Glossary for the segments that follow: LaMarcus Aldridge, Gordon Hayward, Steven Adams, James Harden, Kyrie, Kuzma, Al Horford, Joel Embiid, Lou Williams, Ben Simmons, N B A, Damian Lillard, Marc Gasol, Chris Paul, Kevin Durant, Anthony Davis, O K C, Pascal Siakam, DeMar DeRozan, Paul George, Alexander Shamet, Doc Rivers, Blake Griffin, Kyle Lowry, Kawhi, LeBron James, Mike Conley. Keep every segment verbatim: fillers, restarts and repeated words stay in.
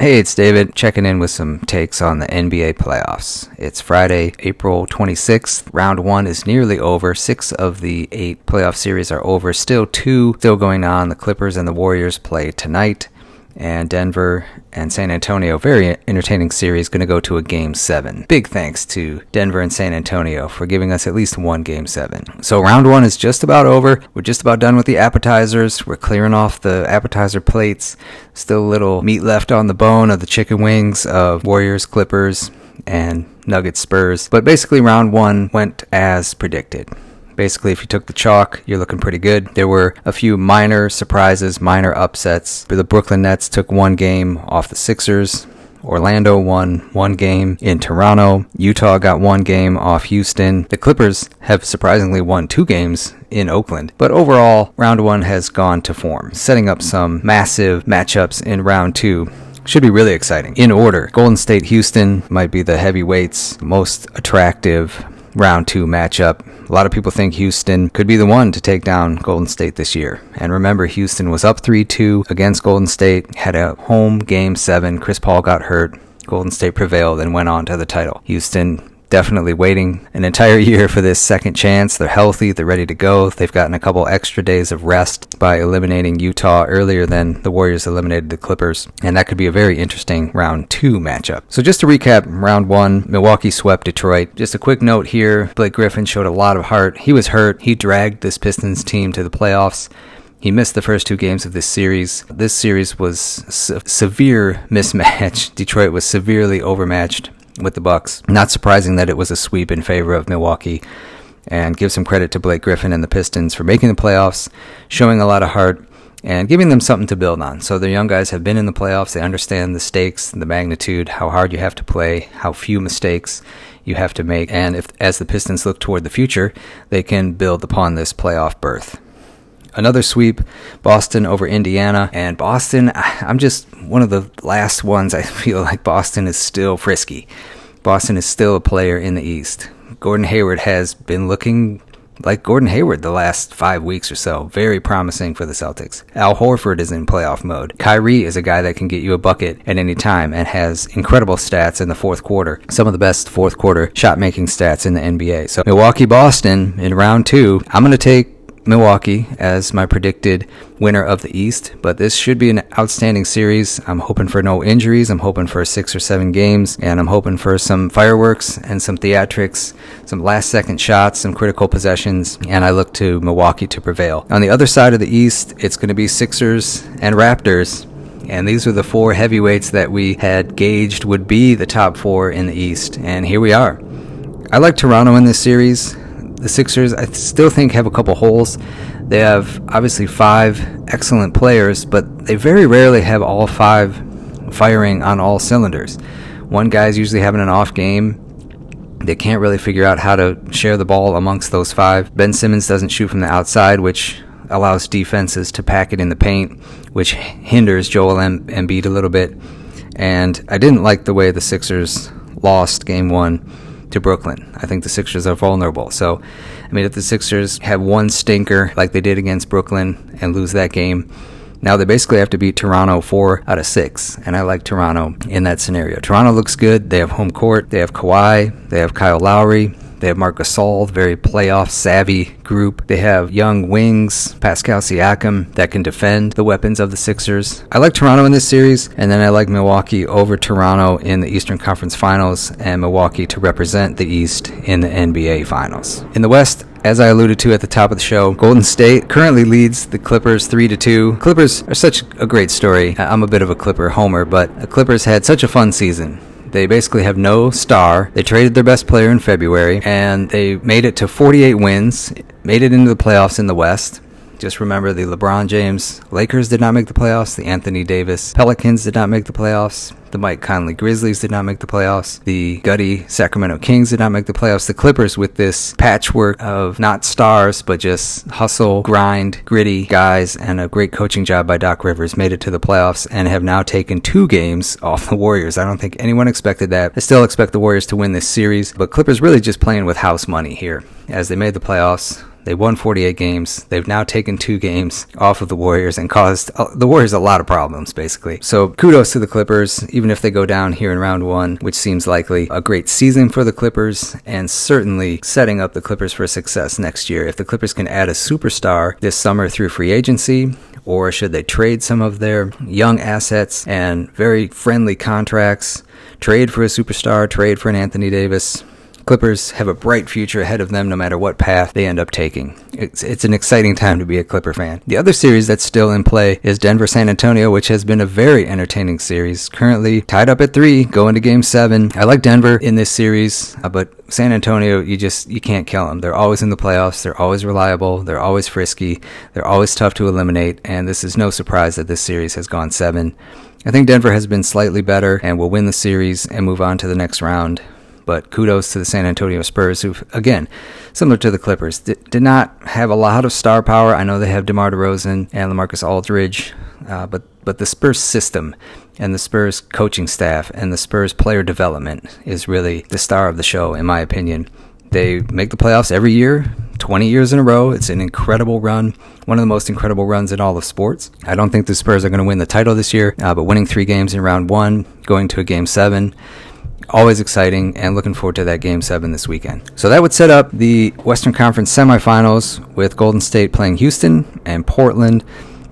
Hey, it's David, checking in with some takes on the N B A playoffs. It's Friday, April twenty-sixth. Round one is nearly over. Six of the eight playoff series are over. Still two still going on. The Clippers and the Warriors play tonight. And Denver and San Antonio, very entertaining series, going to go to a game seven. Big thanks to Denver and San Antonio for giving us at least one game seven. So round one is just about over. We're just about done with the appetizers. We're clearing off the appetizer plates. Still a little meat left on the bone of the chicken wings of Warriors, Clippers, and Nuggets, Spurs. But basically round one went as predicted. Basically, if you took the chalk, you're looking pretty good. There were a few minor surprises, minor upsets. The Brooklyn Nets took one game off the Sixers. Orlando won one game in Toronto. Utah got one game off Houston. The Clippers have surprisingly won two games in Oakland. But overall, round one has gone to form, setting up some massive matchups in round two. Should be really exciting. In order, Golden State Houston might be the heavyweights, most attractive round two matchup. A lot of people think Houston could be the one to take down Golden State this year. And remember, Houston was up three two against Golden State, had a home game seven. Chris Paul got hurt. Golden State prevailed and went on to the title. Houston definitely waiting an entire year for this second chance. They're healthy. They're ready to go. They've gotten a couple extra days of rest by eliminating Utah earlier than the Warriors eliminated the Clippers. And that could be a very interesting round two matchup. So just to recap round one, Milwaukee swept Detroit. Just a quick note here. Blake Griffin showed a lot of heart. He was hurt. He dragged this Pistons team to the playoffs. He missed the first two games of this series. This series was se- severe mismatch. Detroit was severely overmatched with the Bucks. Not surprising that it was a sweep in favor of Milwaukee, and give some credit to Blake Griffin and the Pistons for making the playoffs, showing a lot of heart, and giving them something to build on. So the young guys have been in the playoffs. They understand the stakes, the magnitude, how hard you have to play, how few mistakes you have to make, and if as the Pistons look toward the future, they can build upon this playoff berth. Another sweep, Boston over Indiana. And Boston, I'm just one of the last ones. I feel like Boston is still frisky. Boston is still a player in the East. Gordon Hayward has been looking like Gordon Hayward the last five weeks or so. Very promising for the Celtics. Al Horford is in playoff mode. Kyrie is a guy that can get you a bucket at any time and has incredible stats in the fourth quarter. Some of the best fourth quarter shot-making stats in the N B A. So Milwaukee-Boston in round two. I'm going to take Milwaukee as my predicted winner of the East, but this should be an outstanding series. I'm hoping for no injuries. I'm hoping for six or seven games, and I'm hoping for some fireworks and some theatrics, some last-second shots, some critical possessions, and I look to Milwaukee to prevail. On the other side of the East, it's going to be Sixers and Raptors, and these are the four heavyweights that we had gauged would be the top four in the East, and here we are. I like Toronto in this series. The Sixers, I still think, have a couple holes. They have, obviously, five excellent players, but they very rarely have all five firing on all cylinders. One guy's usually having an off game. They can't really figure out how to share the ball amongst those five. Ben Simmons doesn't shoot from the outside, which allows defenses to pack it in the paint, which hinders Joel Em- Embiid a little bit. And I didn't like the way the Sixers lost game one to Brooklyn. I think the Sixers are vulnerable. So, I mean, if the Sixers have one stinker like they did against Brooklyn and lose that game, now they basically have to beat Toronto four out of six, and I like Toronto in that scenario. Toronto looks good. They have home court. They have Kawhi. They have Kyle Lowry. They have Marc Gasol, very playoff-savvy group. They have young wings, Pascal Siakam, that can defend the weapons of the Sixers. I like Toronto in this series, and then I like Milwaukee over Toronto in the Eastern Conference Finals, and Milwaukee to represent the East in the N B A Finals. In the West, as I alluded to at the top of the show, Golden State currently leads the Clippers three to two. Clippers are such a great story. I'm a bit of a Clipper homer, but the Clippers had such a fun season. They basically have no star. They traded their best player in February, and they made it to forty-eight wins, made it into the playoffs in the West. Just remember, the LeBron James Lakers did not make the playoffs. The Anthony Davis Pelicans did not make the playoffs. The Mike Conley Grizzlies did not make the playoffs. The gutty Sacramento Kings did not make the playoffs. The Clippers, with this patchwork of not stars, but just hustle, grind, gritty guys, and a great coaching job by Doc Rivers, made it to the playoffs and have now taken two games off the Warriors. I don't think anyone expected that. I still expect the Warriors to win this series, but Clippers really just playing with house money here as they made the playoffs. They won forty-eight games. They've now taken two games off of the Warriors and caused the Warriors a lot of problems, basically. So kudos to the Clippers, even if they go down here in round one, which seems likely. A great season for the Clippers, and certainly setting up the Clippers for success next year. If the Clippers can add a superstar this summer through free agency, or should they trade some of their young assets and very friendly contracts, trade for a superstar, trade for an Anthony Davis, Clippers have a bright future ahead of them no matter what path they end up taking. It's, it's an exciting time to be a Clipper fan. The other series that's still in play is Denver-San Antonio, which has been a very entertaining series. Currently tied up at three, going to game seven. I like Denver in this series, but San Antonio, you just, you can't kill them. They're always in the playoffs. They're always reliable. They're always frisky. They're always tough to eliminate, and this is no surprise that this series has gone seven. I think Denver has been slightly better and will win the series and move on to the next round. But kudos to the San Antonio Spurs, who, again, similar to the Clippers, did, did not have a lot of star power. I know they have DeMar DeRozan and LaMarcus Aldridge, uh, but, but the Spurs system and the Spurs coaching staff and the Spurs player development is really the star of the show, in my opinion. They make the playoffs every year, twenty years in a row. It's an incredible run, one of the most incredible runs in all of sports. I don't think the Spurs are going to win the title this year, uh, but winning three games in round one, going to a game seven, always exciting, and looking forward to that game seven this weekend. So that would set up the Western Conference semifinals with Golden State playing Houston and Portland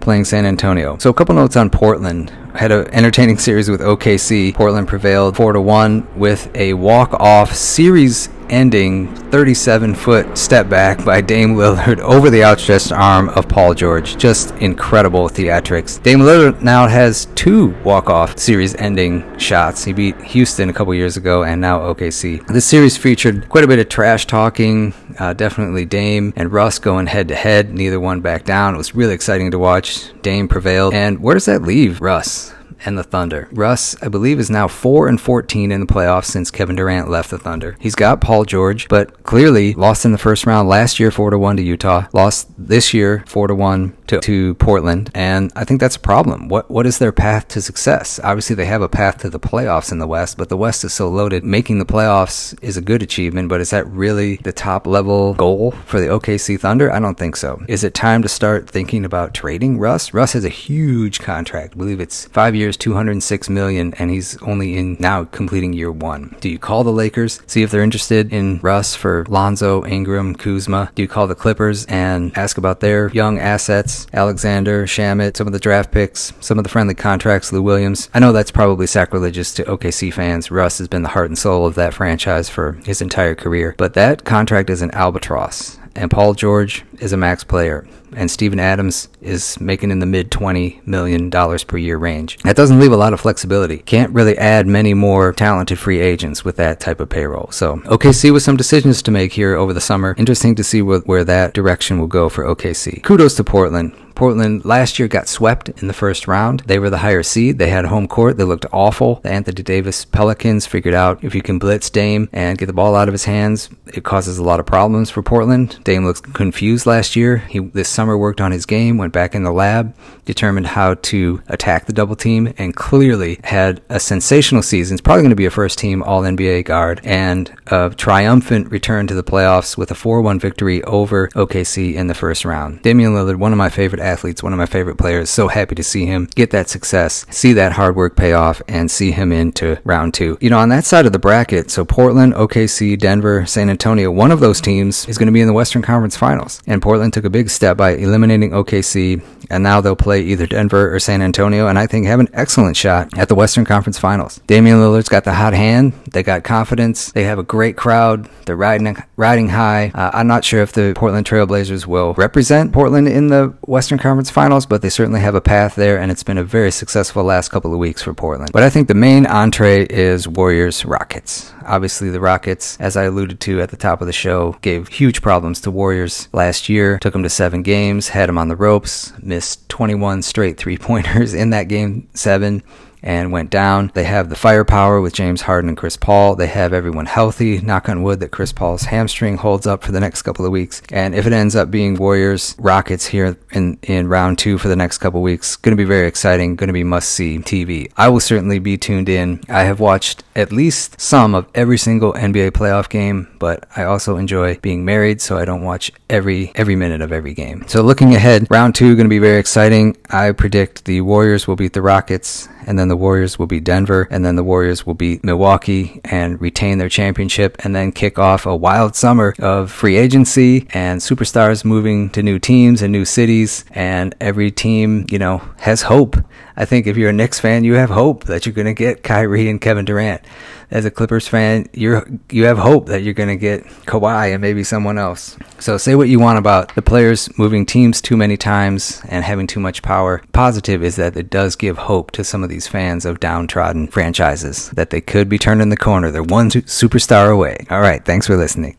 playing San Antonio. So a couple notes on Portland. Had an entertaining series with O K C. Portland prevailed four to one with a walk-off series ending thirty-seven foot step back by Dame Lillard over the outstretched arm of Paul George. Just incredible theatrics. Dame Lillard now has two walk-off series ending shots. He beat Houston a couple years ago and now O K C. This series featured quite a bit of trash talking. Uh, definitely Dame and Russ going head to head. Neither one backed down. It was really exciting to watch. Dame prevailed. And where does that leave Russ and the Thunder? Russ, I believe, is now four and fourteen in the playoffs since Kevin Durant left the Thunder. He's got Paul George, but clearly lost in the first round last year four to one to Utah, lost this year four to one to, to Portland, and I think that's a problem. What What is their path to success? Obviously, they have a path to the playoffs in the West, but the West is so loaded. Making the playoffs is a good achievement, but is that really the top-level goal for the O K C Thunder? I don't think so. Is it time to start thinking about trading Russ? Russ has a huge contract. I believe it's five years two hundred six million dollars, and he's only in now completing year one. Do you call the Lakers, see if they're interested in Russ for Lonzo, Ingram, Kuzma? Do you call the Clippers and ask about their young assets, Alexander, Shamet, some of the draft picks, some of the friendly contracts, Lou Williams? I know that's probably sacrilegious to O K C fans. Russ has been the heart and soul of that franchise for his entire career, but that contract is an albatross. And Paul George is a max player, and Steven Adams is making in the mid twenty million dollars per year range. That doesn't leave a lot of flexibility. Can't really add many more talented free agents with that type of payroll. So O K C with some decisions to make here over the summer. Interesting to see where, where that direction will go for O K C. Kudos to Portland. Portland last year got swept in the first round. They were the higher seed. They had home court. They looked awful. The Anthony Davis Pelicans figured out if you can blitz Dame and get the ball out of his hands, it causes a lot of problems for Portland. Dame looks confused last year. He this summer worked on his game, went back in the lab, determined how to attack the double team, and clearly had a sensational season. It's probably going to be a first-team All N B A guard, and a triumphant return to the playoffs with a four one victory over O K C in the first round. Damian Lillard, one of my favorite athletes, one of my favorite players. So happy to see him get that success, see that hard work pay off, and see him into round two. You know, on that side of the bracket, so Portland, O K C, Denver, San Antonio, one of those teams is going to be in the Western Conference Finals. And Portland took a big step by eliminating O K C, and now they'll play either Denver or San Antonio, and I think have an excellent shot at the Western Conference Finals. Damian Lillard's got the hot hand. They got confidence. They have a great crowd. They're riding riding high. Uh, I'm not sure if the Portland Trailblazers will represent Portland in the Western Conference Finals, but they certainly have a path there, and it's been a very successful last couple of weeks for Portland. But I think the main entree is Warriors Rockets. Obviously, the Rockets, as I alluded to at the top of the show, gave huge problems to Warriors last year, took them to seven games, had them on the ropes, missed twenty-one straight three-pointers in that game seven, and went down. They have the firepower with James Harden and Chris Paul. They have everyone healthy. Knock on wood that Chris Paul's hamstring holds up for the next couple of weeks. And if it ends up being Warriors Rockets here in, in round two for the next couple of weeks, going to be very exciting, going to be must-see T V. I will certainly be tuned in. I have watched at least some of every single N B A playoff game, but I also enjoy being married, so I don't watch every every minute of every game. So looking ahead, round two going to be very exciting. I predict the Warriors will beat the Rockets, and then the Warriors will beat Denver, and then the Warriors will beat Milwaukee and retain their championship, and then kick off a wild summer of free agency and superstars moving to new teams and new cities, and every team, you know, has hope. I think if you're a Knicks fan, you have hope that you're going to get Kyrie and Kevin Durant. As a Clippers fan, you're you have hope that you're going to get Kawhi and maybe someone else. So say what you want about the players moving teams too many times and having too much power. Positive is that it does give hope to some of these fans of downtrodden franchises that they could be turning the corner. They're one superstar away. All right, thanks for listening.